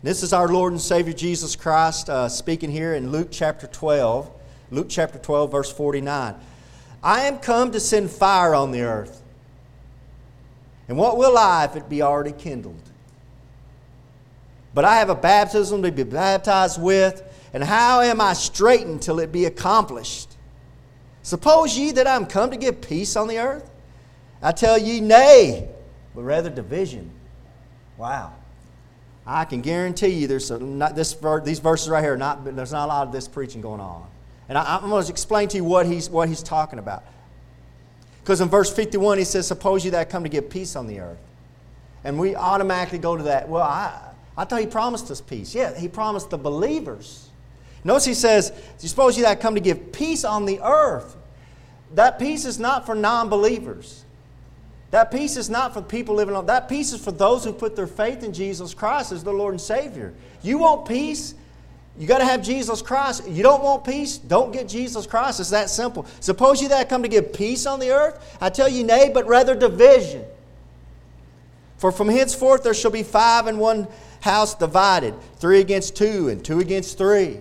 This is our Lord and Savior Jesus Christ speaking here in Luke chapter 12. Luke chapter 12, verse 49. I am come to send fire on the earth. And what will I if it be already kindled? But I have a baptism to be baptized with, and how am I straitened till it be accomplished? Suppose ye that I am come to give peace on the earth? I tell ye, nay, but rather division. Wow. I can guarantee you these verses right here, there's not a lot of this preaching going on. And I'm going to explain to you what he's talking about. Because in verse 51, he says, suppose you that I come to give peace on the earth. And we automatically go to that. Well, I thought he promised us peace. Yeah, he promised the believers. Notice he says, suppose you that I come to give peace on the earth. That peace is not for non-believers. That peace is not for people living on. That peace is for those who put their faith in Jesus Christ as their Lord and Savior. You want peace? You got to have Jesus Christ. You don't want peace? Don't get Jesus Christ. It's that simple. Suppose you that I come to give peace on the earth? I tell you, nay, but rather division. For from henceforth there shall be five in one house divided, three against two and two against three.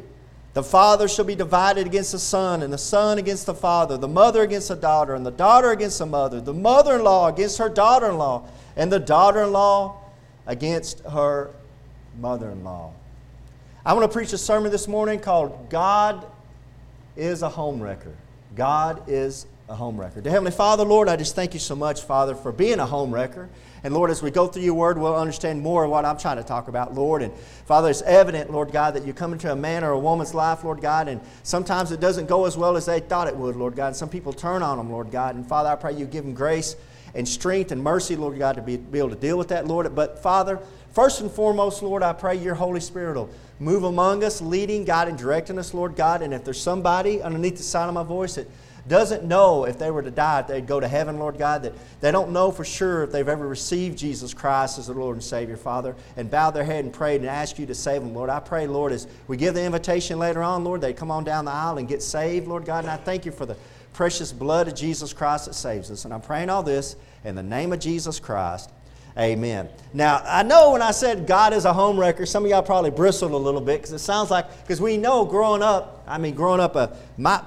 The father shall be divided against the son, and the son against the father, the mother against the daughter, and the daughter against the mother, the mother-in-law against her daughter-in-law, and the daughter-in-law against her mother-in-law. I want to preach a sermon this morning called God is a Homewrecker. God is a homewrecker. Dear Heavenly Father, Lord, I just thank you so much, Father, for being a homewrecker. And Lord, as we go through your word, we'll understand more of what I'm trying to talk about, Lord. And Father, it's evident, Lord God, that you come into a man or a woman's life, Lord God, and sometimes it doesn't go as well as they thought it would, Lord God. And some people turn on them, Lord God. And Father, I pray you give them grace and strength and mercy, Lord God, to be able to deal with that, Lord. But Father, first and foremost, Lord, I pray your Holy Spirit will move among us, leading, guiding, and directing us, Lord God. And if there's somebody underneath the sound of my voice that doesn't know if they were to die, if they'd go to heaven, Lord God, that they don't know for sure if they've ever received Jesus Christ as their Lord and Savior, Father, and bow their head and prayed and ask you to save them, Lord. I pray, Lord, as we give the invitation later on, Lord, they come on down the aisle and get saved, Lord God, and I thank you for the precious blood of Jesus Christ that saves us. And I'm praying all this in the name of Jesus Christ. Amen. Now, I know when I said God is a homewrecker, some of y'all probably bristled a little bit because we know growing up,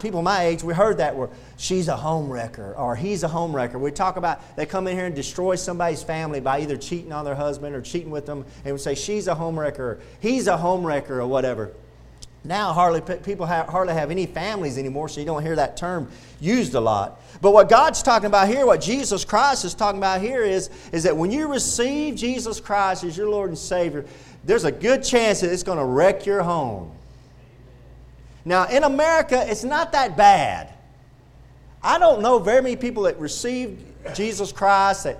people my age, we heard that word, she's a homewrecker or he's a homewrecker. We talk about they come in here and destroy somebody's family by either cheating on their husband or cheating with them, and we say she's a homewrecker or he's a homewrecker or whatever. Now, people hardly have any families anymore, so you don't hear that term used a lot. But what God's talking about here, what Jesus Christ is talking about here is that when you receive Jesus Christ as your Lord and Savior, there's a good chance that it's going to wreck your home. Now, in America, it's not that bad. I don't know very many people that received Jesus Christ that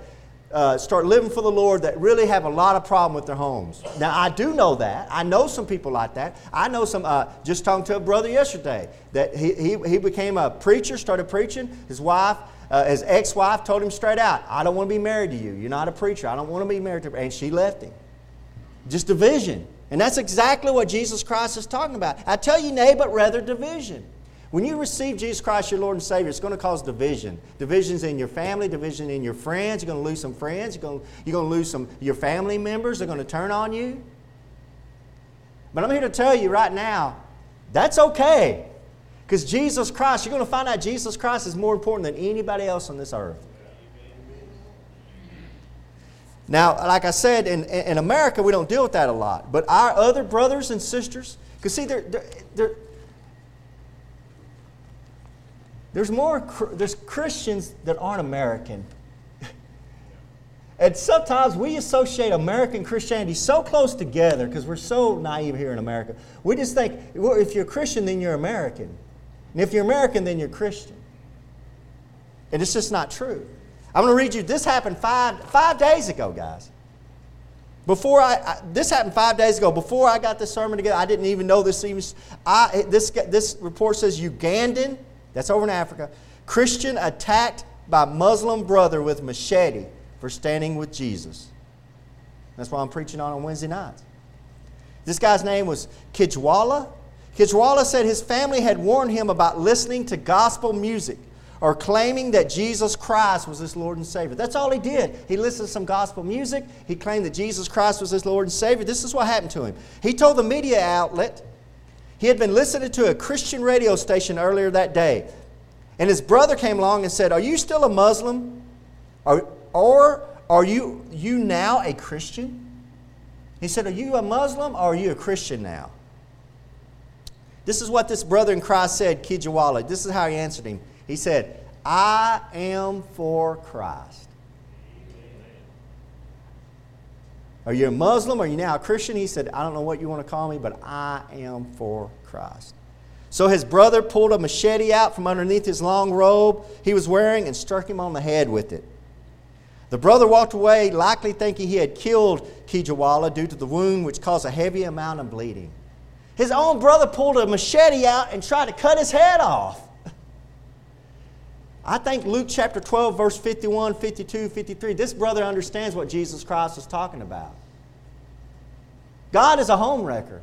start living for the Lord that really have a lot of problem with their homes. Now, I do know that. I know some people like that. I know some, just talking to a brother yesterday, that he became a preacher, started preaching. His ex-wife told him straight out, I don't want to be married to you. You're not a preacher. I don't want to be married to you. And she left him. Just division. And that's exactly what Jesus Christ is talking about. I tell you, nay, but rather division. When you receive Jesus Christ, your Lord and Savior, it's going to cause division. Divisions in your family, division in your friends. You're going to lose some friends. You're going to lose some your family members. They're going to turn on you. But I'm here to tell you right now, that's okay. Because Jesus Christ, you're going to find out Jesus Christ is more important than anybody else on this earth. Now, like I said, in America, we don't deal with that a lot. But our other brothers and sisters, because see, there's Christians that aren't American. And sometimes we associate American Christianity so close together because we're so naive here in America. We just think, well, if you're Christian, then you're American. And if you're American, then you're Christian. And it's just not true. I'm going to read you, this happened five days ago, guys. This happened 5 days ago. Before I got this sermon together, I didn't even know this. This report says Ugandan, that's over in Africa, Christian attacked by Muslim brother with machete for standing with Jesus. That's why I'm preaching on Wednesday nights. This guy's name was Kichwala. Kichwala said his family had warned him about listening to gospel music or claiming that Jesus Christ was his Lord and Savior. That's all he did. He listened to some gospel music. He claimed that Jesus Christ was his Lord and Savior. This is what happened to him. He told the media outlet he had been listening to a Christian radio station earlier that day. And his brother came along and said, "Are you still a Muslim? Or are you now a Christian?" He said, "Are you a Muslim or are you a Christian now?" This is what this brother in Christ said, Kichwala. This is how he answered him. He said, "I am for Christ." "Are you a Muslim? Are you now a Christian?" He said, "I don't know what you want to call me, but I am for Christ." So his brother pulled a machete out from underneath his long robe he was wearing and struck him on the head with it. The brother walked away, likely thinking he had killed Kichwala due to the wound, which caused a heavy amount of bleeding. His own brother pulled a machete out and tried to cut his head off. I think Luke chapter 12, verse 51, 52, 53, this brother understands what Jesus Christ was talking about. God is a homewrecker.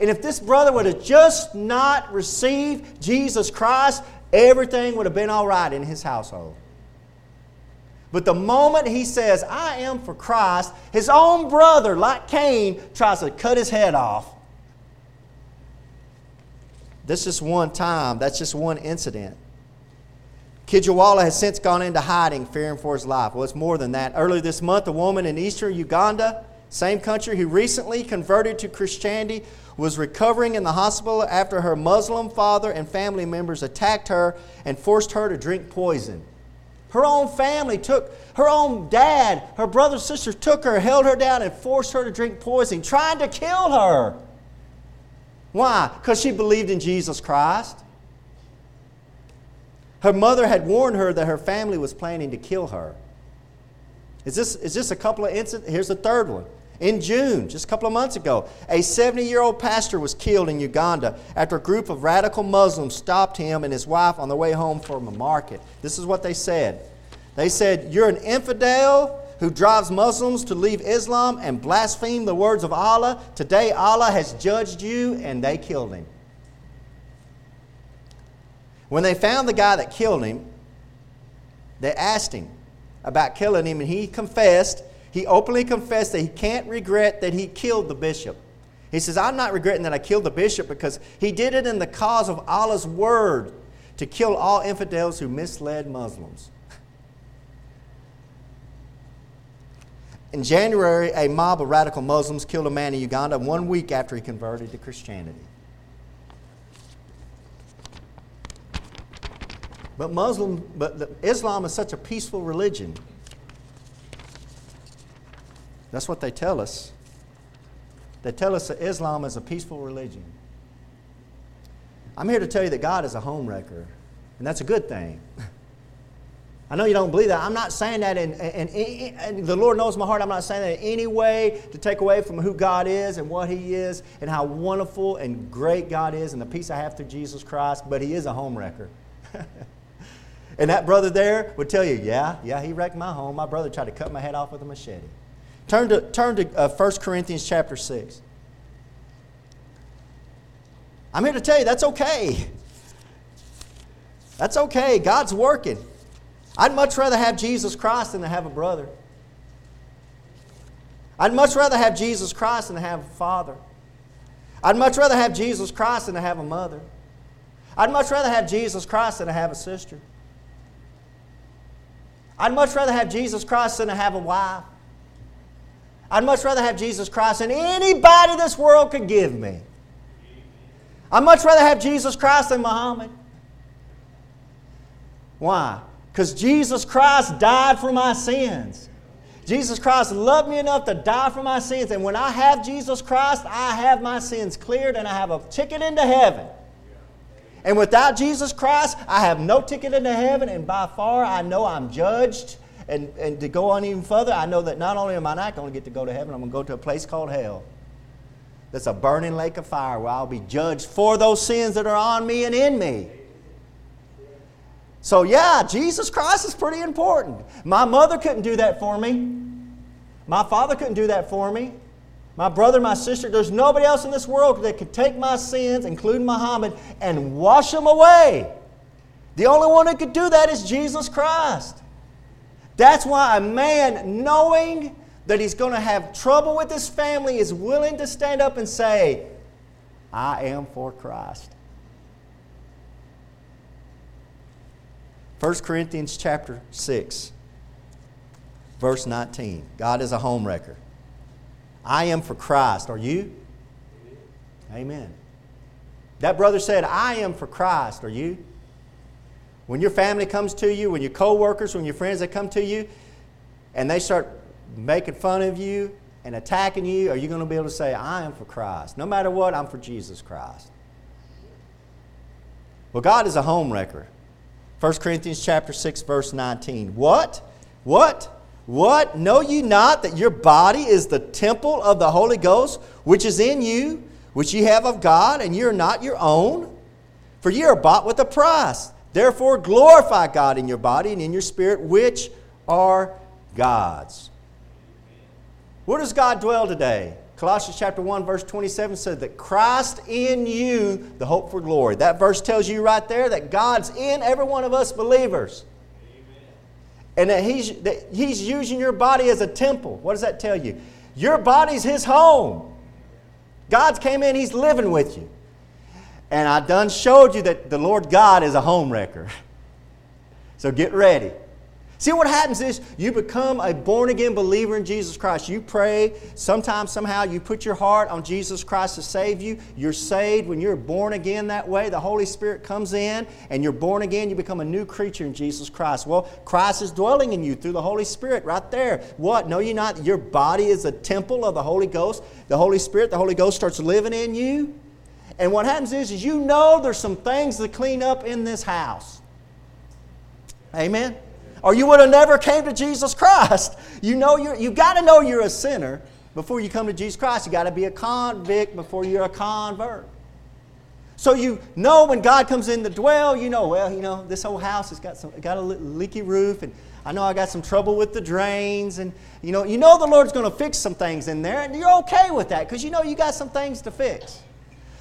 And if this brother would have just not received Jesus Christ, everything would have been all right in his household. But the moment he says, "I am for Christ," his own brother, like Cain, tries to cut his head off. That's just one time. That's just one incident. Kichwala has since gone into hiding, fearing for his life. Well, it's more than that. Earlier this month, a woman in eastern Uganda, same country, who recently converted to Christianity, was recovering in the hospital after her Muslim father and family members attacked her and forced her to drink poison. Her own family took, her own dad, her brother and sister took her, held her down, and forced her to drink poison, trying to kill her. Why? Because she believed in Jesus Christ. Her mother had warned her that her family was planning to kill her. Is this a couple of incidents? Here's the third one. In June, just a couple of months ago, a 70-year-old pastor was killed in Uganda after a group of radical Muslims stopped him and his wife on their way home from a market. This is what they said. They said, "You're an infidel who drives Muslims to leave Islam and blaspheme the words of Allah. Today Allah has judged you," and they killed him. When they found the guy that killed him, they asked him about killing him, and he confessed. He openly confessed that he can't regret that he killed the bishop. He says, "I'm not regretting that I killed the bishop because he did it in the cause of Allah's word to kill all infidels who misled Muslims." In January, a mob of radical Muslims killed a man in Uganda 1 week after he converted to Christianity. But Islam is such a peaceful religion. That's what they tell us. They tell us that Islam is a peaceful religion. I'm here to tell you that God is a homewrecker, and that's a good thing. I know you don't believe that. I'm not saying that in the Lord knows my heart. I'm not saying that in any way to take away from who God is and what He is and how wonderful and great God is and the peace I have through Jesus Christ, but He is a homewrecker. And that brother there would tell you, yeah, he wrecked my home. My brother tried to cut my head off with a machete. Turn to 1 Corinthians chapter 6. I'm here to tell you that's okay. That's okay. God's working. I'd much rather have Jesus Christ than to have a brother. I'd much rather have Jesus Christ than to have a father. I'd much rather have Jesus Christ than to have a mother. I'd much rather have Jesus Christ than to have a sister. I'd much rather have Jesus Christ than to have a wife. I'd much rather have Jesus Christ than anybody this world could give me. I'd much rather have Jesus Christ than Muhammad. Why? Because Jesus Christ died for my sins. Jesus Christ loved me enough to die for my sins. And when I have Jesus Christ, I have my sins cleared and I have a ticket into heaven. And without Jesus Christ, I have no ticket into heaven. And by far, I know I'm judged. And to go on even further, I know that not only am I not going to get to go to heaven, I'm going to go to a place called hell. That's a burning lake of fire where I'll be judged for those sins that are on me and in me. So yeah, Jesus Christ is pretty important. My mother couldn't do that for me. My father couldn't do that for me. My brother, my sister, there's nobody else in this world that could take my sins, including Muhammad, and wash them away. The only one who could do that is Jesus Christ. That's why a man, knowing that he's going to have trouble with his family, is willing to stand up and say, I am for Christ. 1 Corinthians chapter 6, verse 19. God is a homewrecker. I am for Christ. Are you? Amen. That brother said, I am for Christ. Are you? When your family comes to you, when your co-workers, when your friends that come to you, and they start making fun of you and attacking you, are you going to be able to say, I am for Christ? No matter what, I'm for Jesus Christ. Well, God is a homewrecker. 1 Corinthians chapter 6, verse 19. What? Know ye not that your body is the temple of the Holy Ghost, which is in you, which ye have of God, and ye are not your own? For ye are bought with a price. Therefore glorify God in your body and in your spirit, which are God's. Where does God dwell today? Colossians chapter 1, verse 27 said that Christ in you, the hope for glory. That verse tells you right there that God's in every one of us believers. Amen. And that He's using your body as a temple. What does that tell you? Your body's His home. God's came in, He's living with you. And I done showed you that the Lord God is a homewrecker. So get ready. See, what happens is you become a born-again believer in Jesus Christ. You pray. Sometimes, somehow, you put your heart on Jesus Christ to save you. You're saved when you're born again that way. The Holy Spirit comes in, and you're born again. You become a new creature in Jesus Christ. Well, Christ is dwelling in you through the Holy Spirit right there. What? Know ye not that your body is a temple of the Holy Ghost? The Holy Spirit, the Holy Ghost starts living in you. And what happens is you know there's some things to clean up in this house. Amen? Or you would have never came to Jesus Christ. You know you've got to know you're a sinner before you come to Jesus Christ. You've got to be a convict before you're a convert. So you know when God comes in to dwell, you know, well, this whole house has got a leaky roof, and I know I got some trouble with the drains, and you know the Lord's going to fix some things in there, and you're okay with that because you know you got some things to fix.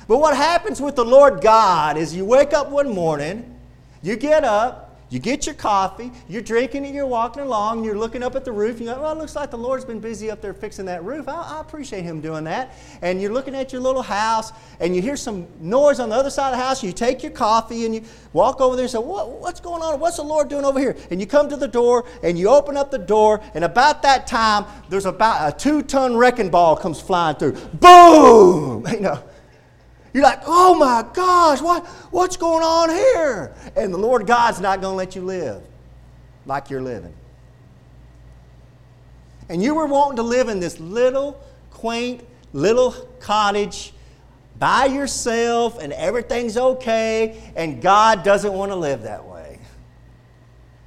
But what happens with the Lord God is you wake up one morning, you get up, you get your coffee, you're drinking and you're walking along, and you're looking up at the roof, and you're like, well, it looks like the Lord's been busy up there fixing that roof. I appreciate Him doing that. And you're looking at your little house, and you hear some noise on the other side of the house, you take your coffee, and you walk over there and say, what's going on? What's the Lord doing over here? And you come to the door, and you open up the door, and about that time, there's about a 2-ton wrecking ball comes flying through. Boom! You're like, oh my gosh, what's going on here? And the Lord God's not going to let you live like you're living. And you were wanting to live in this little, quaint, little cottage by yourself, and everything's okay, and God doesn't want to live that way.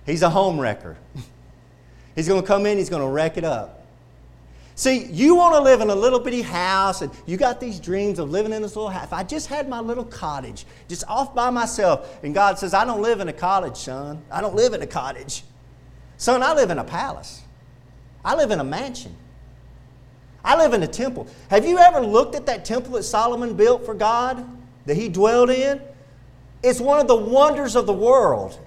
He's a home wrecker. He's going to come in, He's going to wreck it up. See, you want to live in a little bitty house, and you got these dreams of living in this little house. If I just had my little cottage, just off by myself, and God says, I don't live in a cottage, son. I don't live in a cottage. Son, I live in a palace. I live in a mansion. I live in a temple. Have you ever looked at that temple that Solomon built for God, that he dwelled in? It's one of the wonders of the world.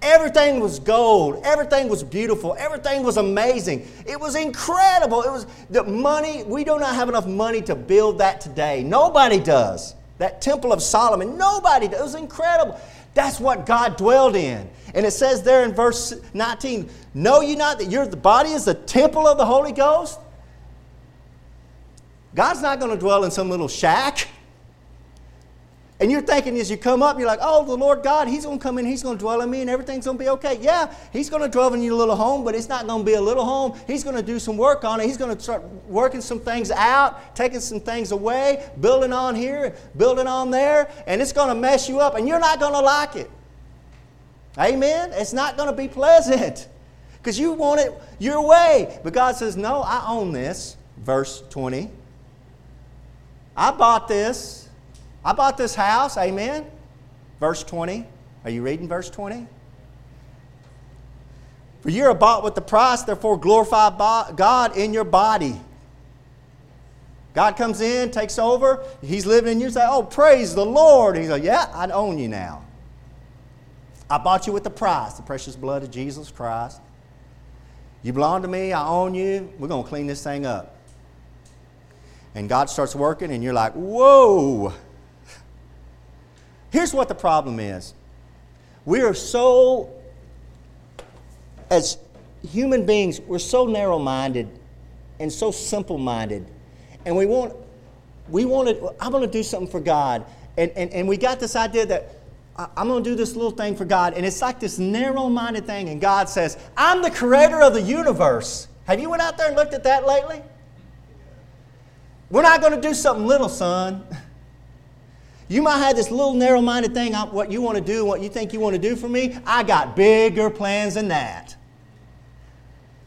Everything was gold. Everything was beautiful. Everything was amazing. It was incredible. It was the money. We do not have enough money to build that today. Nobody does. That Temple of Solomon, nobody does. It was incredible. That's what God dwelled in. And it says there in verse 19, know ye not that the body is the temple of the Holy Ghost? God's not going to dwell in some little shack. And you're thinking as you come up, you're like, oh, the Lord God, He's going to come in, He's going to dwell in me, and everything's going to be okay. Yeah, He's going to dwell in your little home, but it's not going to be a little home. He's going to do some work on it. He's going to start working some things out, taking some things away, building on here, building on there, and it's going to mess you up, and you're not going to like it. Amen? It's not going to be pleasant because you want it your way. But God says, no, I own this. Verse 20. I bought this house, amen? Verse 20. Are you reading verse 20? For you are bought with the price, therefore glorify God in your body. God comes in, takes over. He's living in you. Say, oh, praise the Lord. And he's like, yeah, I own you now. I bought you with the price, the precious blood of Jesus Christ. You belong to me. I own you. We're going to clean this thing up. And God starts working, and you're like, whoa. Here's what the problem is. We are so, as human beings, we're so narrow-minded and so simple-minded. And we want to, I'm going to do something for God. And we got this idea that I'm going to do this little thing for God. And it's like this narrow-minded thing. And God says, I'm the creator of the universe. Have you went out there and looked at that lately? We're not going to do something little, son. You might have this little narrow-minded thing, what you want to do, what you think you want to do for me. I got bigger plans than that.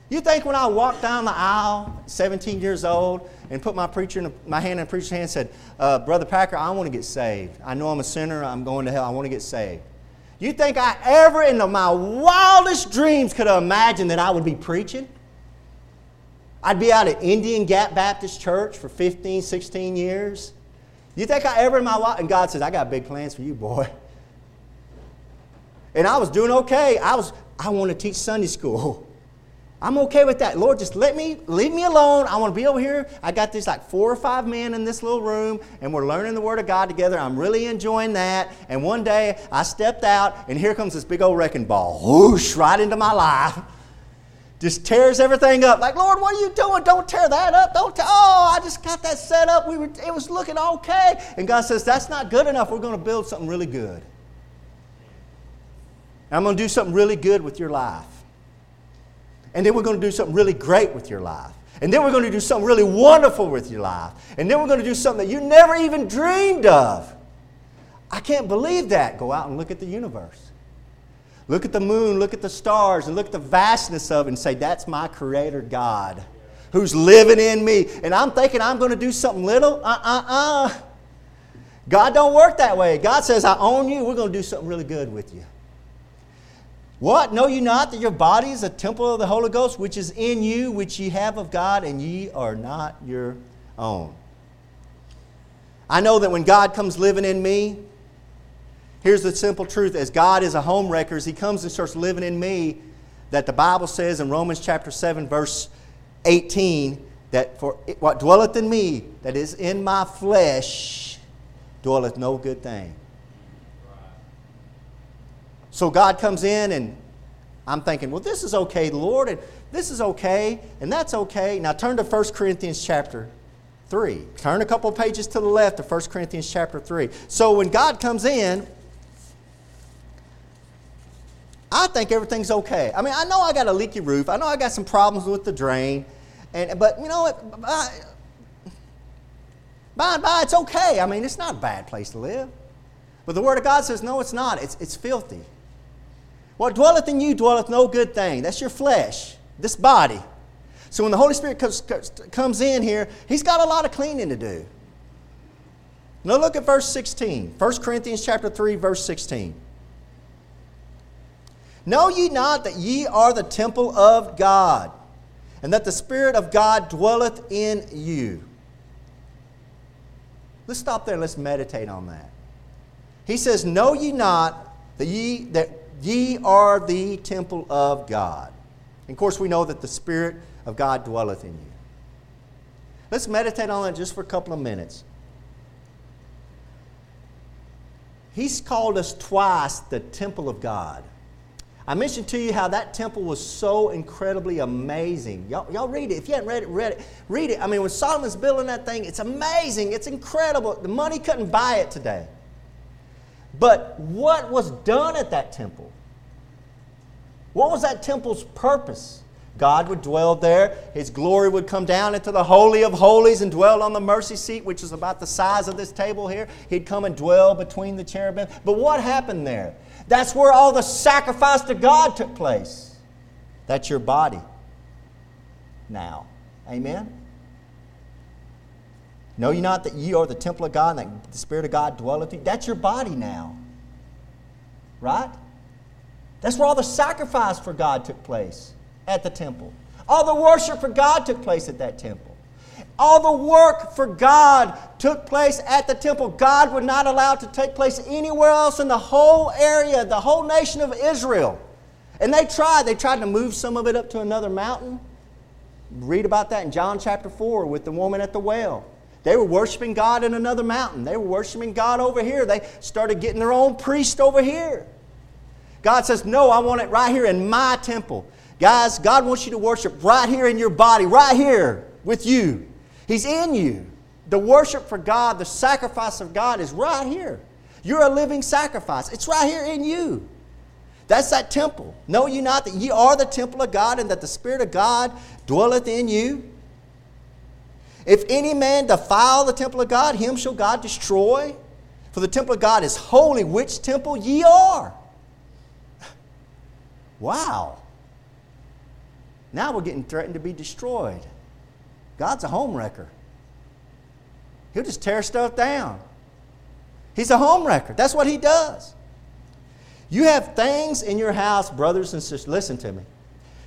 You think when I walked down the aisle, 17 years old, and put my hand in the preacher's hand and said, Brother Packer, I want to get saved. I know I'm a sinner. I'm going to hell. I want to get saved. You think I ever in my wildest dreams could have imagined that I would be preaching? I'd be out at Indian Gap Baptist Church for 15, 16 years. You think I ever in my life? And God says, I got big plans for you, boy. And I was doing okay. I want to teach Sunday school. I'm okay with that. Lord, just leave me alone. I want to be over here. I got these like 4 or 5 men in this little room, and we're learning the Word of God together. I'm really enjoying that. And one day, I stepped out, and here comes this big old wrecking ball. Whoosh, right into my life. Just tears everything up. Like, Lord, what are you doing? Don't tear that up. I just got that set up. It was looking okay. And God says, that's not good enough. We're going to build something really good. And I'm going to do something really good with your life. And then we're going to do something really great with your life. And then we're going to do something really wonderful with your life. And then we're going to do something that you never even dreamed of. I can't believe that. Go out and look at the universe. Look at the moon, look at the stars, and look at the vastness of it and say, that's my creator God who's living in me. And I'm thinking I'm going to do something little? God don't work that way. God says, I own you. We're going to do something really good with you. What? Know you not that your body is a temple of the Holy Ghost, which is in you, which ye have of God, and ye are not your own? I know that when God comes living in me, here's the simple truth. As God is a home wrecker, as He comes and starts living in me, that the Bible says in Romans chapter 7, verse 18, that for what dwelleth in me, that is in my flesh, dwelleth no good thing. So God comes in, and I'm thinking, well, this is okay, Lord, and this is okay, and that's okay. Now turn to 1 Corinthians chapter 3. Turn a couple pages to the left to 1 Corinthians chapter 3. So when God comes in, I think everything's okay. I mean, I know I got a leaky roof. I know I got some problems with the drain. But you know what? By and by, it's okay. I mean, it's not a bad place to live. But the Word of God says, no, it's not. It's filthy. What dwelleth in you dwelleth no good thing. That's your flesh, this body. So when the Holy Spirit comes in here, He's got a lot of cleaning to do. Now look at verse 16. 1 Corinthians chapter 3, verse 16. Know ye not that ye are the temple of God, and that the Spirit of God dwelleth in you? Let's stop there and let's meditate on that. He says, know ye not that ye are the temple of God. And of course, we know that the Spirit of God dwelleth in you. Let's meditate on it just for a couple of minutes. He's called us twice the temple of God. I mentioned to you how that temple was so incredibly amazing. Y'all read it. If you haven't read it. Read it. I mean, when Solomon's building that thing, it's amazing. It's incredible. The money couldn't buy it today. But what was done at that temple? What was that temple's purpose? God would dwell there. His glory would come down into the Holy of Holies and dwell on the mercy seat, which is about the size of this table here. He'd come and dwell between the cherubim. But what happened there? That's where all the sacrifice to God took place. That's your body now. Amen? Know ye not that ye are the temple of God, and that the Spirit of God dwelleth in you? That's your body now. Right? That's where all the sacrifice for God took place. At the temple. All the worship for God took place at that temple. All the work for God took place at the temple. God would not allow it to take place anywhere else in the whole area, the whole nation of Israel. And they tried. They tried to move some of it up to another mountain. Read about that in John chapter 4 with the woman at the well. They were worshiping God in another mountain. They were worshiping God over here. They started getting their own priest over here. God says, no, I want it right here in my temple. Guys, God wants you to worship right here in your body, right here with you. He's in you. The worship for God, the sacrifice of God is right here. You're a living sacrifice. It's right here in you. That's that temple. Know ye not that ye are the temple of God, and that the Spirit of God dwelleth in you? If any man defile the temple of God, him shall God destroy. For the temple of God is holy, which temple ye are. Wow. Now we're getting threatened to be destroyed. God's a homewrecker. He'll just tear stuff down. He's a homewrecker. That's what he does. You have things in your house, brothers and sisters. Listen to me.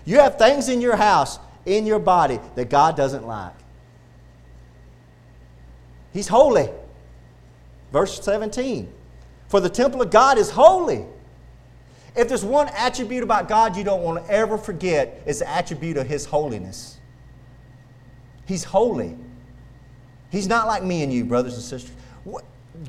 You have things in your house, in your body, that God doesn't like. He's holy. Verse 17. For the temple of God is holy. If there's one attribute about God you don't want to ever forget, it's the attribute of His holiness. He's holy. He's not like me and you, brothers and sisters.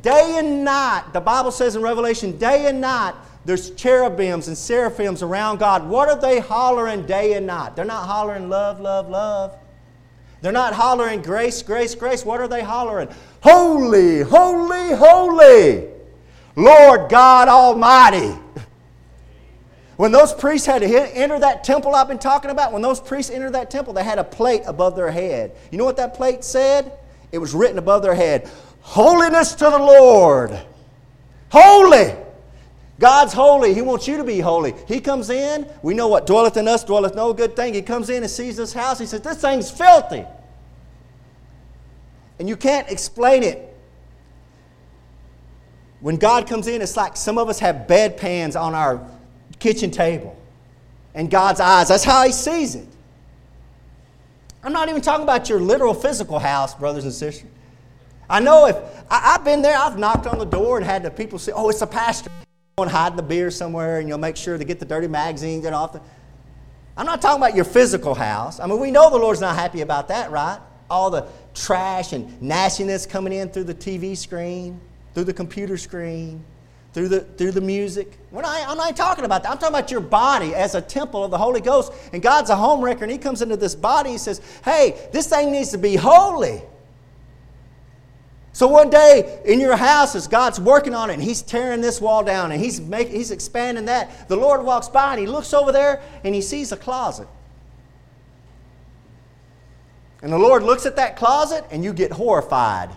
Day and night, the Bible says in Revelation, day and night, there's cherubims and seraphims around God. What are they hollering day and night? They're not hollering love, love, love. They're not hollering grace, grace, grace. What are they hollering? Holy, holy, holy, Lord God Almighty. When those priests had to enter that temple I've been talking about, when those priests entered that temple, they had a plate above their head. You know what that plate said? It was written above their head. Holiness to the Lord. Holy. God's holy. He wants you to be holy. He comes in. We know what dwelleth in us, dwelleth no good thing. He comes in and sees this house. He says, this thing's filthy. And you can't explain it. When God comes in, it's like some of us have bedpans on our kitchen table. And God's eyes, that's how He sees it. I'm not even talking about your literal physical house, brothers and sisters. I know if I've been there, I've knocked on the door and had the people say, oh, it's a pastor. You'll hide in the beer somewhere, and you'll make sure to get the dirty magazines and off the... I'm not talking about your physical house. I mean, we know the Lord's not happy about that, right? All the trash and nastiness coming in through the TV screen, through the computer screen, through the music. I'm not even talking about that. I'm talking about your body as a temple of the Holy Ghost. And God's a homewrecker, and He comes into this body. He says, hey, this thing needs to be holy. So one day in your house, as God's working on it, and He's tearing this wall down, and He's expanding that, the Lord walks by and He looks over there and He sees a closet. And the Lord looks at that closet and you get horrified.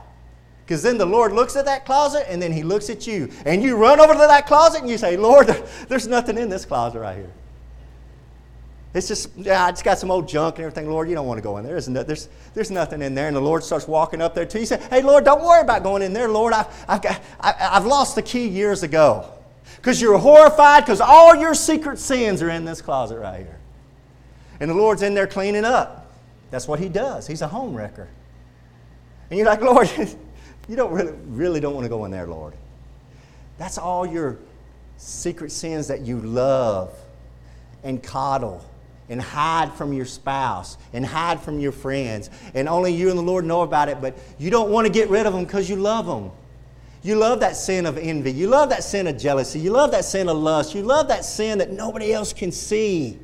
Because then the Lord looks at that closet and then He looks at you. And you run over to that closet and you say, Lord, there's nothing in this closet right here. It's got some old junk and everything. Lord, you don't want to go in there. There's nothing in there. And the Lord starts walking up there too. You say, hey, Lord, don't worry about going in there. Lord, I've lost the key years ago. Because you're horrified because all your secret sins are in this closet right here. And the Lord's in there cleaning up. That's what He does. He's a homewrecker. And you're like, Lord, you don't really don't want to go in there, Lord. That's all your secret sins that you love and coddle. And hide from your spouse, and hide from your friends. And only you and the Lord know about it, but you don't want to get rid of them because you love them. You love that sin of envy. You love that sin of jealousy. You love that sin of lust. You love that sin that nobody else can see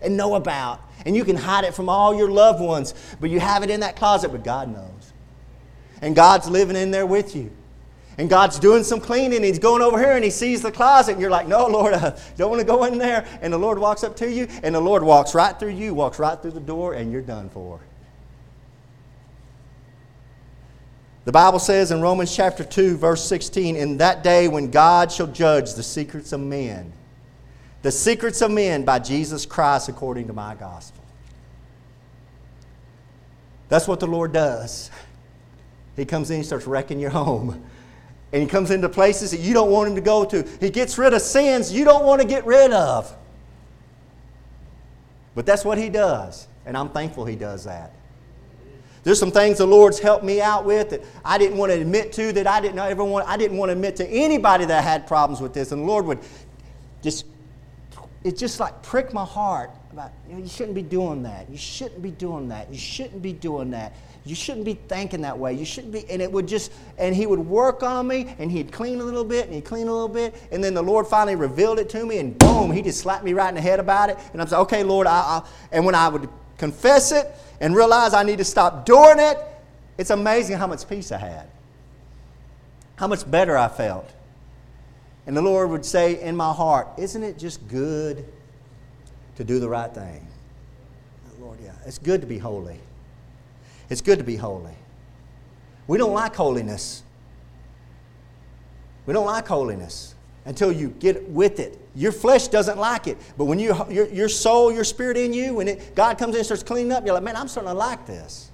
and know about. And you can hide it from all your loved ones, but you have it in that closet, but God knows. And God's living in there with you. And God's doing some cleaning. He's going over here and He sees the closet. And you're like, no, Lord, I don't want to go in there. And the Lord walks up to you. And the Lord walks right through you, walks right through the door, and you're done for. The Bible says in Romans chapter 2, verse 16, in that day when God shall judge the secrets of men, by Jesus Christ according to my gospel. That's what the Lord does. He comes in, He starts wrecking your home. And He comes into places that you don't want Him to go to. He gets rid of sins you don't want to get rid of. But that's what He does. And I'm thankful He does that. There's some things the Lord's helped me out with that I didn't want to admit to, that I didn't know everyone. I didn't want to admit to anybody that had problems with this. And the Lord would just, it just like prick my heart about, you shouldn't be doing that. You shouldn't be doing that. You shouldn't be doing that. You shouldn't be thinking that way. You shouldn't be, and it would just, and he would work on me, and he'd clean a little bit, and he'd clean a little bit, and then the Lord finally revealed it to me, and boom, he just slapped me right in the head about it. And I'm like, okay, Lord, and when I would confess it and realize I need to stop doing it, it's amazing how much peace I had, how much better I felt. And the Lord would say in my heart, isn't it just good to do the right thing? Oh, Lord, yeah, it's good to be holy. It's good to be holy. We don't like holiness. We don't like holiness until you get with it. Your flesh doesn't like it. But when your soul, your spirit in you, when God comes in and starts cleaning up, you're like, man, I'm starting to like this.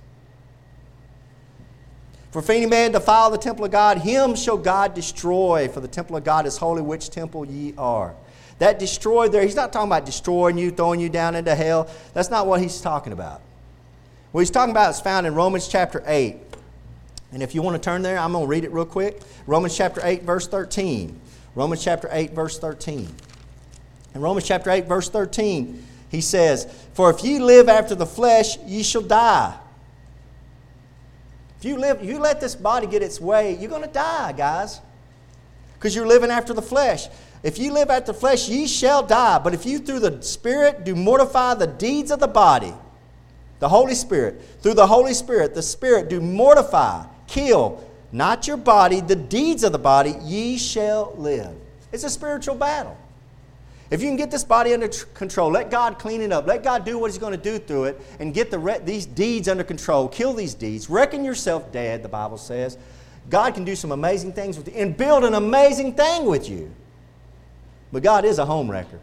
For if any man defile the temple of God, him shall God destroy. For the temple of God is holy, which temple ye are. That destroyed there, he's not talking about destroying you, throwing you down into hell. That's not what he's talking about. What he's talking about is found in Romans chapter 8. And if you want to turn there, I'm going to read it real quick. Romans chapter 8, verse 13. Romans chapter 8, verse 13. In Romans chapter 8, verse 13, he says, for if ye live after the flesh, ye shall die. If you let this body get its way, you're going to die, guys. Because you're living after the flesh. If you live after the flesh, ye shall die. But if you through the Spirit do mortify the deeds of the body, the Holy Spirit, through the Holy Spirit, the Spirit do mortify, kill, not your body, the deeds of the body, ye shall live. It's a spiritual battle. If you can get this body under control, let God clean it up, let God do what He's going to do through it, and get these deeds under control, kill these deeds, reckon yourself dead, the Bible says. God can do some amazing things with you and build an amazing thing with you. But God is a home wrecker.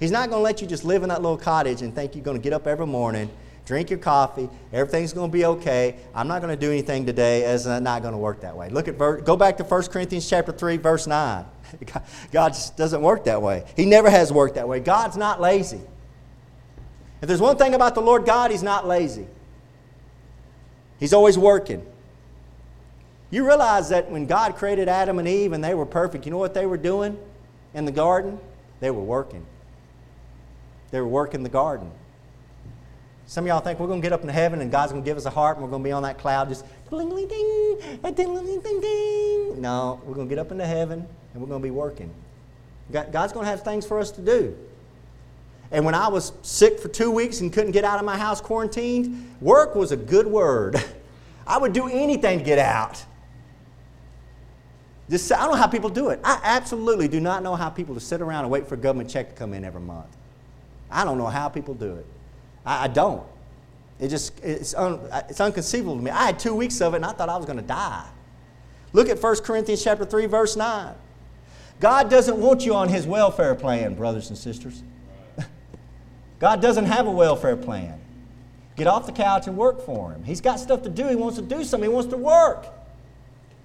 He's not going to let you just live in that little cottage and think you're going to get up every morning, drink your coffee, everything's going to be okay. I'm not going to do anything today, as I'm not going to work that way. Look at go back to 1 Corinthians chapter 3, verse 9. God just doesn't work that way. He never has worked that way. God's not lazy. If there's one thing about the Lord God, He's not lazy. He's always working. You realize that when God created Adam and Eve and they were perfect, you know what they were doing in the garden? They were working. They were working the garden. Some of y'all think we're going to get up in heaven and God's going to give us a heart and we're going to be on that cloud just ding-a-ding-a-ding-a-ding-a-ding. No, we're going to get up into heaven and we're going to be working. God's going to have things for us to do. And when I was sick for 2 weeks and couldn't get out of my house quarantined, work was a good word. I would do anything to get out. I don't know how people do it. I absolutely do not know how people to sit around and wait for a government check to come in every month. I don't know how people do it. I don't. It's inconceivable to me. I had 2 weeks of it and I thought I was going to die. Look at 1 Corinthians chapter 3, verse 9. God doesn't want you on His welfare plan, brothers and sisters. God doesn't have a welfare plan. Get off the couch and work for Him. He's got stuff to do. He wants to do something. He wants to work.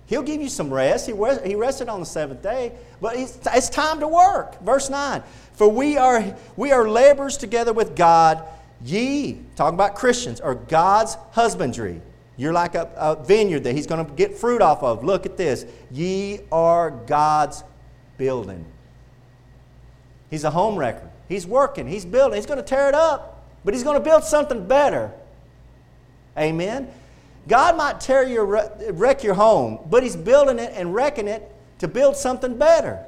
He'll give you some rest. He rested on the seventh day, but it's time to work. Verse 9. For we are laborers together with God. Ye, talking about Christians, are God's husbandry. You're like a vineyard that He's going to get fruit off of. Look at this. Ye are God's building. He's a home wrecker. He's working. He's building. He's going to tear it up, but He's going to build something better. Amen. God might wreck your home, but He's building it and wrecking it to build something better.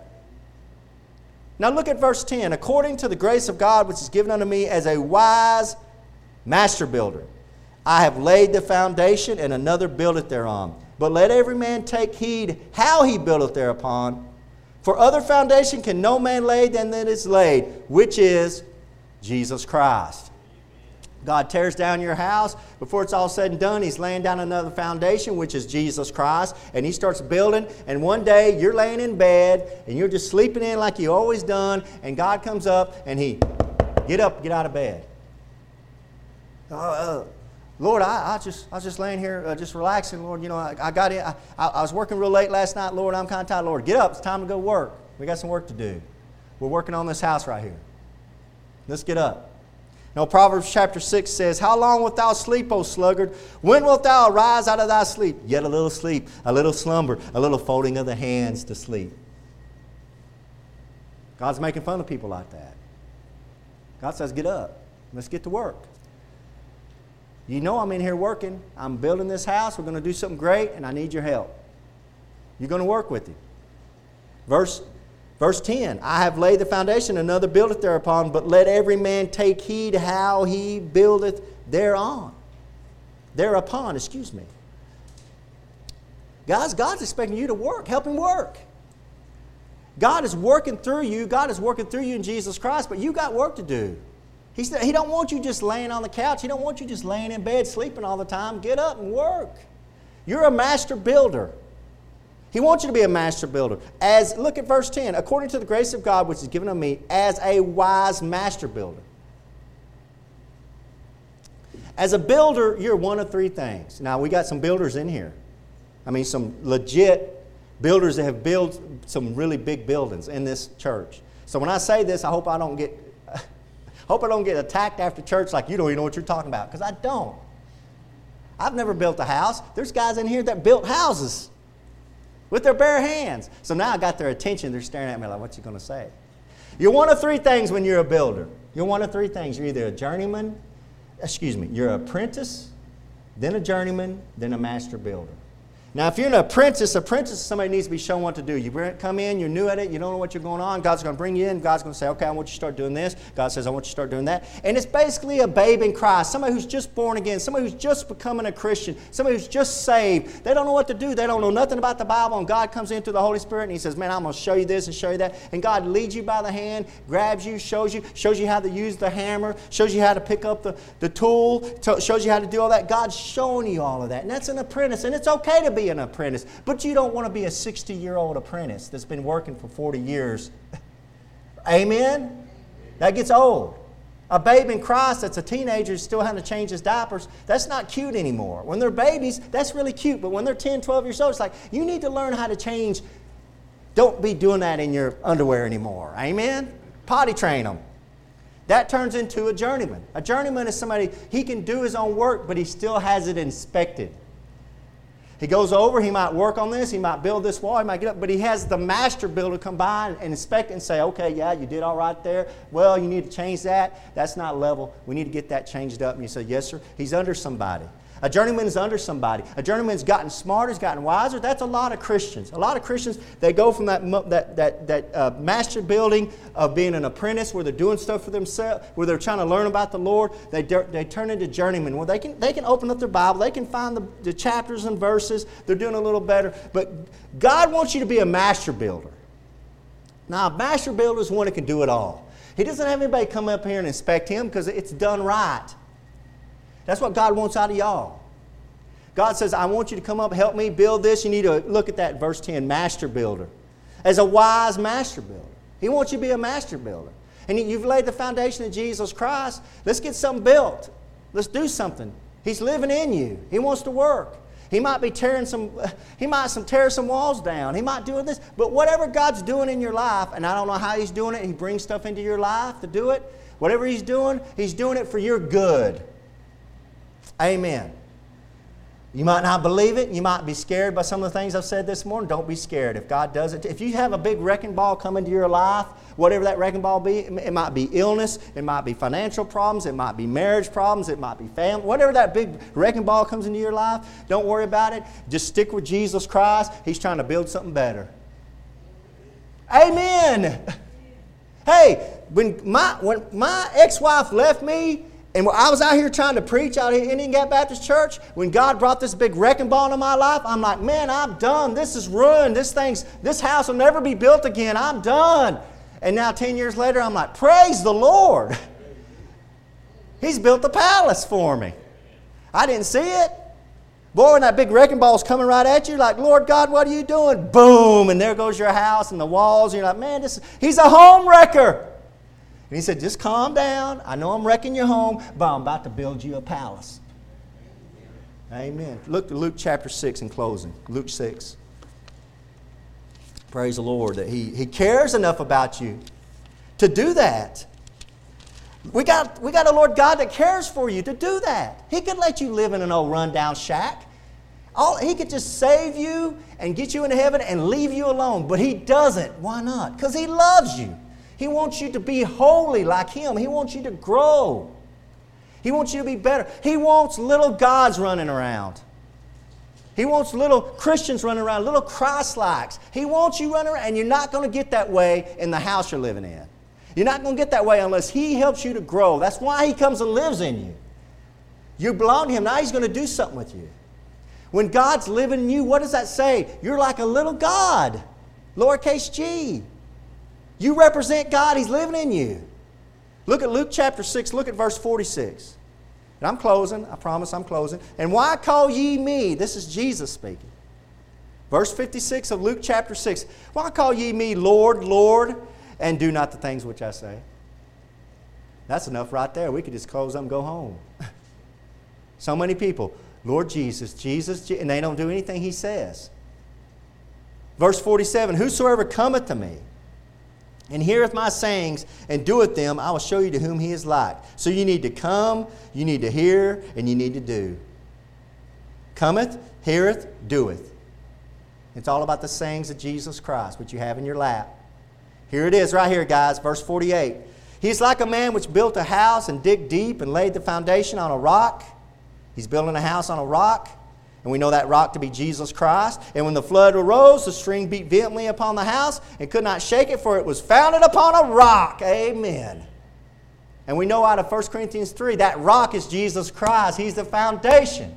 Now look at verse 10. According to the grace of God which is given unto me as a wise master builder, I have laid the foundation, and another buildeth thereon. But let every man take heed how he buildeth thereupon. For other foundation can no man lay than that is laid, which is Jesus Christ. God tears down your house. Before it's all said and done, He's laying down another foundation, which is Jesus Christ. And He starts building. And one day, you're laying in bed, and you're just sleeping in like you always done. And God comes up, and He, get up, get out of bed. Lord, I was just laying here, just relaxing. Lord, you know, I got in. I was working real late last night. Lord, I'm kind of tired. Lord, get up. It's time to go work. We got some work to do. We're working on this house right here. Let's get up. You know, Proverbs chapter 6 says, "How long wilt thou sleep, O sluggard? When wilt thou arise out of thy sleep? Yet a little sleep, a little slumber, a little folding of the hands to sleep." God's making fun of people like that. God says, get up. Let's get to work. You know I'm in here working. I'm building this house. We're going to do something great, and I need your help. You're going to work with him. Verse 10, "I have laid the foundation, another buildeth thereupon, but let every man take heed how he buildeth thereon." Thereupon, excuse me. Guys, God's expecting you to work. Help him work. God is working through you. God is working through you in Jesus Christ, but you got work to do. He don't want you just laying on the couch. He don't want you just laying in bed, sleeping all the time. Get up and work. You're a master builder. He wants you to be a master builder. Look at verse 10. "According to the grace of God, which is given unto me, as a wise master builder." As a builder, you're one of three things. Now, we got some builders in here. I mean, some legit builders that have built some really big buildings in this church. So when I say this, I hope I don't get attacked after church like you don't even know what you're talking about, because I don't. I've never built a house. There's guys in here that built houses with their bare hands. So now I got their attention. They're staring at me like, what's he going to say? You're one of three things when you're a builder. You're one of three things. You're either a journeyman, you're an apprentice, then a journeyman, then a master builder. Now, if you're an apprentice, somebody needs to be shown what to do. You come in, you're new at it, you don't know what you're going on. God's going to bring you in. God's going to say, okay, I want you to start doing this. God says, I want you to start doing that. And it's basically a babe in Christ, somebody who's just born again, somebody who's just becoming a Christian, somebody who's just saved. They don't know what to do. They don't know nothing about the Bible. And God comes in through the Holy Spirit, and he says, man, I'm going to show you this and show you that. And God leads you by the hand, grabs you, shows you how to use the hammer, shows you how to pick up the tool, shows you how to do all that. God's showing you all of that. And that's an apprentice, and it's okay to be an apprentice, but you don't want to be a 60-year-old apprentice that's been working for 40 years. Amen? That gets old. A babe in Christ that's a teenager still having to change his diapers, that's not cute anymore. When they're babies, that's really cute, but when they're 10, 12 years old, it's like, you need to learn how to change. Don't be doing that in your underwear anymore. Amen? Potty train them. That turns into a journeyman. A journeyman is somebody, he can do his own work, but he still has it inspected. He goes over, he might work on this, he might build this wall, he might get up, but he has the master builder come by and inspect it and say, okay, yeah, you did all right there. Well, you need to change that. That's not level. We need to get that changed up. And you say, yes, sir. He's under somebody. A journeyman is under somebody. A journeyman's gotten smarter, he's gotten wiser. That's a lot of Christians. A lot of Christians, they go from that master building of being an apprentice, where they're doing stuff for themselves, where they're trying to learn about the Lord. They turn into journeymen, where they can open up their Bible, they can find the chapters and verses. They're doing a little better. But God wants you to be a master builder. Now, a master builder is one that can do it all. He doesn't have anybody come up here and inspect him because it's done right. That's what God wants out of y'all. God says, I want you to come up, help me build this. You need to look at that, verse 10, master builder. As a wise master builder. He wants you to be a master builder. And you've laid the foundation of Jesus Christ. Let's get something built. Let's do something. He's living in you. He wants to work. He might be tear some walls down. He might do this. But whatever God's doing in your life, and I don't know how he's doing it, he brings stuff into your life to do it. Whatever he's doing it for your good. Amen. You might not believe it. You might be scared by some of the things I've said this morning. Don't be scared. If God does it, if you have a big wrecking ball come into your life, whatever that wrecking ball be, it might be illness, it might be financial problems, it might be marriage problems, it might be family. Whatever that big wrecking ball comes into your life, don't worry about it. Just stick with Jesus Christ. He's trying to build something better. Amen. Hey, when my ex-wife left me, and I was out here trying to preach out here at Indian Gap Baptist Church. When God brought this big wrecking ball into my life, I'm like, man, I'm done. This is ruined. This house will never be built again. I'm done. And now 10 years later, I'm like, praise the Lord. He's built the palace for me. I didn't see it. Boy, when that big wrecking ball's coming right at you, like, Lord God, what are you doing? Boom, and there goes your house and the walls. And you're like, man, he's a home wrecker. And he said, just calm down. I know I'm wrecking your home, but I'm about to build you a palace. Amen. Look to Luke chapter 6 in closing. Luke 6. Praise the Lord that he cares enough about you to do that. We got a Lord God that cares for you to do that. He could let you live in an old rundown shack. He could just save you and get you into heaven and leave you alone. But He doesn't. Why not? Because He loves you. He wants you to be holy like Him. He wants you to grow. He wants you to be better. He wants little gods running around. He wants little Christians running around, little Christ-likes. He wants you running around, and you're not going to get that way in the house you're living in. You're not going to get that way unless He helps you to grow. That's why He comes and lives in you. You belong to Him. Now He's going to do something with you. When God's living in you, what does that say? You're like a little God, lowercase g. You represent God. He's living in you. Look at Luke chapter 6. Look at verse 46. And I'm closing. I promise I'm closing. And why call ye me? This is Jesus speaking. Verse 56 of Luke chapter 6. Why call ye me Lord, Lord, and do not the things which I say? That's enough right there. We could just close up and go home. So many people, Lord Jesus, Jesus, and they don't do anything He says. Verse 47, whosoever cometh to me and heareth my sayings and doeth them, I will show you to whom he is like. So you need to come, you need to hear, and you need to do. Cometh, heareth, doeth. It's all about the sayings of Jesus Christ, which you have in your lap. Here it is right here, guys, verse 48. He is like a man which built a house and digged deep and laid the foundation on a rock. He's building a house on a rock, and we know that rock to be Jesus Christ. And when the flood arose, the stream beat vehemently upon the house and could not shake it, for it was founded upon a rock. Amen. And we know out of 1 Corinthians 3, that rock is Jesus Christ. He's the foundation.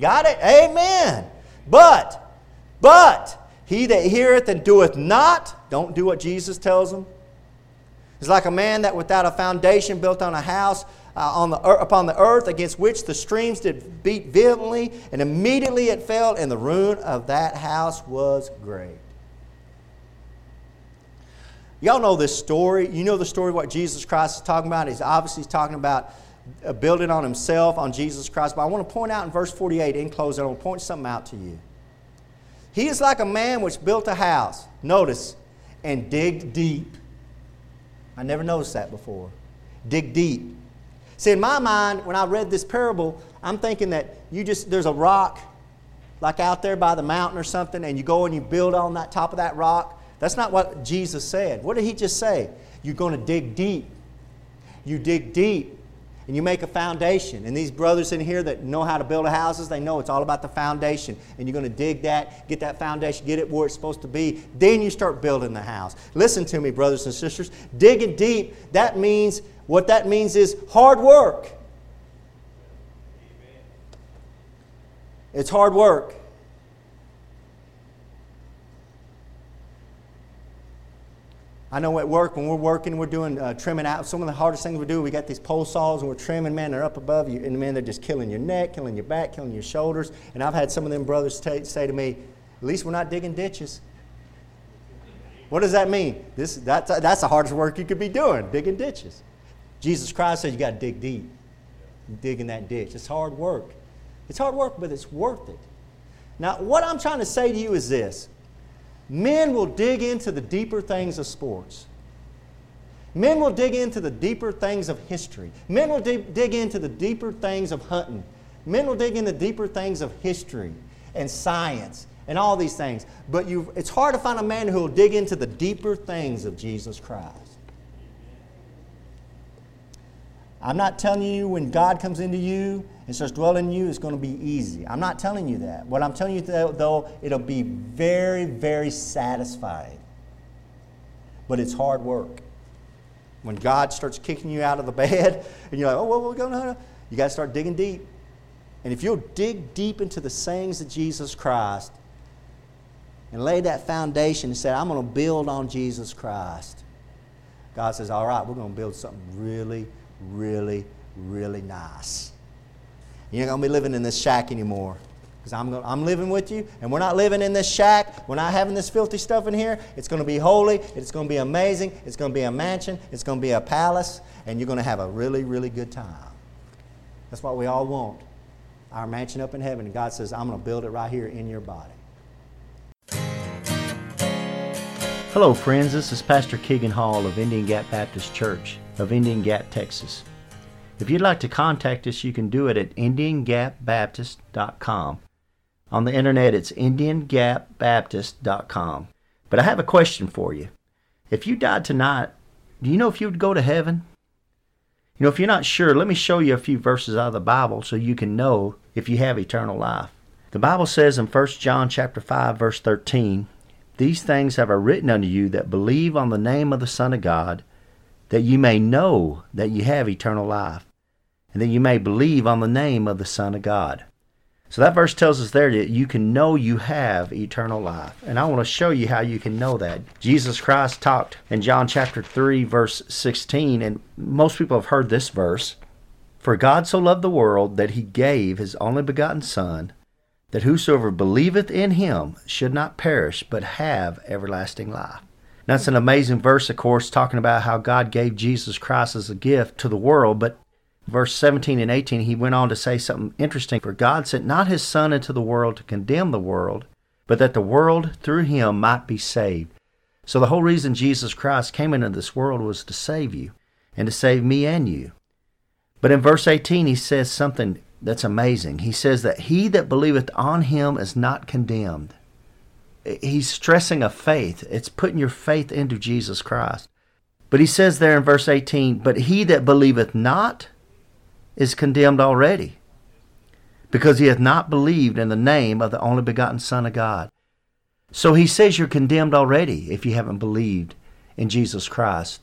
Got it? Amen. But, he that heareth and doeth not, don't do what Jesus tells him, is like a man that without a foundation built on a house upon the earth, against which the streams did beat vehemently, and immediately it fell, and the ruin of that house was great. Y'all know this story. You know the story of what Jesus Christ is talking about. He's obviously talking about building on Himself, on Jesus Christ. But I want to point out in verse 48, in closing, I want to point something out to you. He is like a man which built a house, notice, and digged deep. I never noticed that before. Dig deep. See, in my mind, when I read this parable, I'm thinking that there's a rock like out there by the mountain or something, and you go and you build on that top of that rock. That's not what Jesus said. What did He just say? You're going to dig deep. You dig deep, and you make a foundation. And these brothers in here that know how to build houses, they know it's all about the foundation. And you're going to dig that, get that foundation, get it where it's supposed to be. Then you start building the house. Listen to me, brothers and sisters. Digging deep, what that means is hard work. Amen. It's hard work. I know at work, when we're working, we're doing trimming out. Some of the hardest things we do, we got these pole saws and we're trimming, man, they're up above you. And man, they're just killing your neck, killing your back, killing your shoulders. And I've had some of them brothers say to me, at least we're not digging ditches. What does that mean? That's the hardest work you could be doing, digging ditches. Jesus Christ said you got to dig deep. Digging that ditch. It's hard work. It's hard work, but it's worth it. Now, what I'm trying to say to you is this. Men will dig into the deeper things of sports. Men will dig into the deeper things of history. Men will dig into the deeper things of hunting. Men will dig into the deeper things of history and science and all these things. But it's hard to find a man who will dig into the deeper things of Jesus Christ. I'm not telling you when God comes into you and starts dwelling in you, it's going to be easy. I'm not telling you that. What I'm telling you, though, it'll be very, very satisfying. But it's hard work. When God starts kicking you out of the bed, and you're like, oh, well, we're going to, you got to start digging deep. And if you'll dig deep into the sayings of Jesus Christ, and lay that foundation and say, I'm going to build on Jesus Christ. God says, all right, we're going to build something really, really, really nice. You're not going to be living in this shack anymore because I'm living with you, and we're not living in this shack. We're not having this filthy stuff in here. It's going to be holy. It's going to be amazing. It's going to be a mansion. It's going to be a palace, and you're going to have a really, really good time. That's what we all want, our mansion up in heaven. And God says, I'm going to build it right here in your body. Hello, friends. This is Pastor Keegan Hall of Indian Gap Baptist Church. of Indian Gap, Texas. If you'd like to contact us, you can do it at indiangapbaptist.com. On the internet, it's indiangapbaptist.com. But I have a question for you. If you died tonight, do you know if you would go to heaven? You know, if you're not sure, let me show you a few verses out of the Bible so you can know if you have eternal life. The Bible says in 1 John chapter 5, verse 13, "These things have I written unto you that believe on the name of the Son of God, that you may know that you have eternal life, and that you may believe on the name of the Son of God." So that verse tells us there that you can know you have eternal life. And I want to show you how you can know that. Jesus Christ talked in John chapter 3, verse 16, and most people have heard this verse. "For God so loved the world that he gave his only begotten Son, that whosoever believeth in him should not perish, but have everlasting life." And that's an amazing verse, of course, talking about how God gave Jesus Christ as a gift to the world, but verse 17 and 18, he went on to say something interesting. "For God sent not his Son into the world to condemn the world, but that the world through him might be saved." So the whole reason Jesus Christ came into this world was to save you and to save me and you. But in verse 18, he says something that's amazing. He says that he that believeth on him is not condemned. He's stressing a faith. It's putting your faith into Jesus Christ. But he says there in verse 18, "But he that believeth not is condemned already, because he hath not believed in the name of the only begotten Son of God." So he says you're condemned already if you haven't believed in Jesus Christ.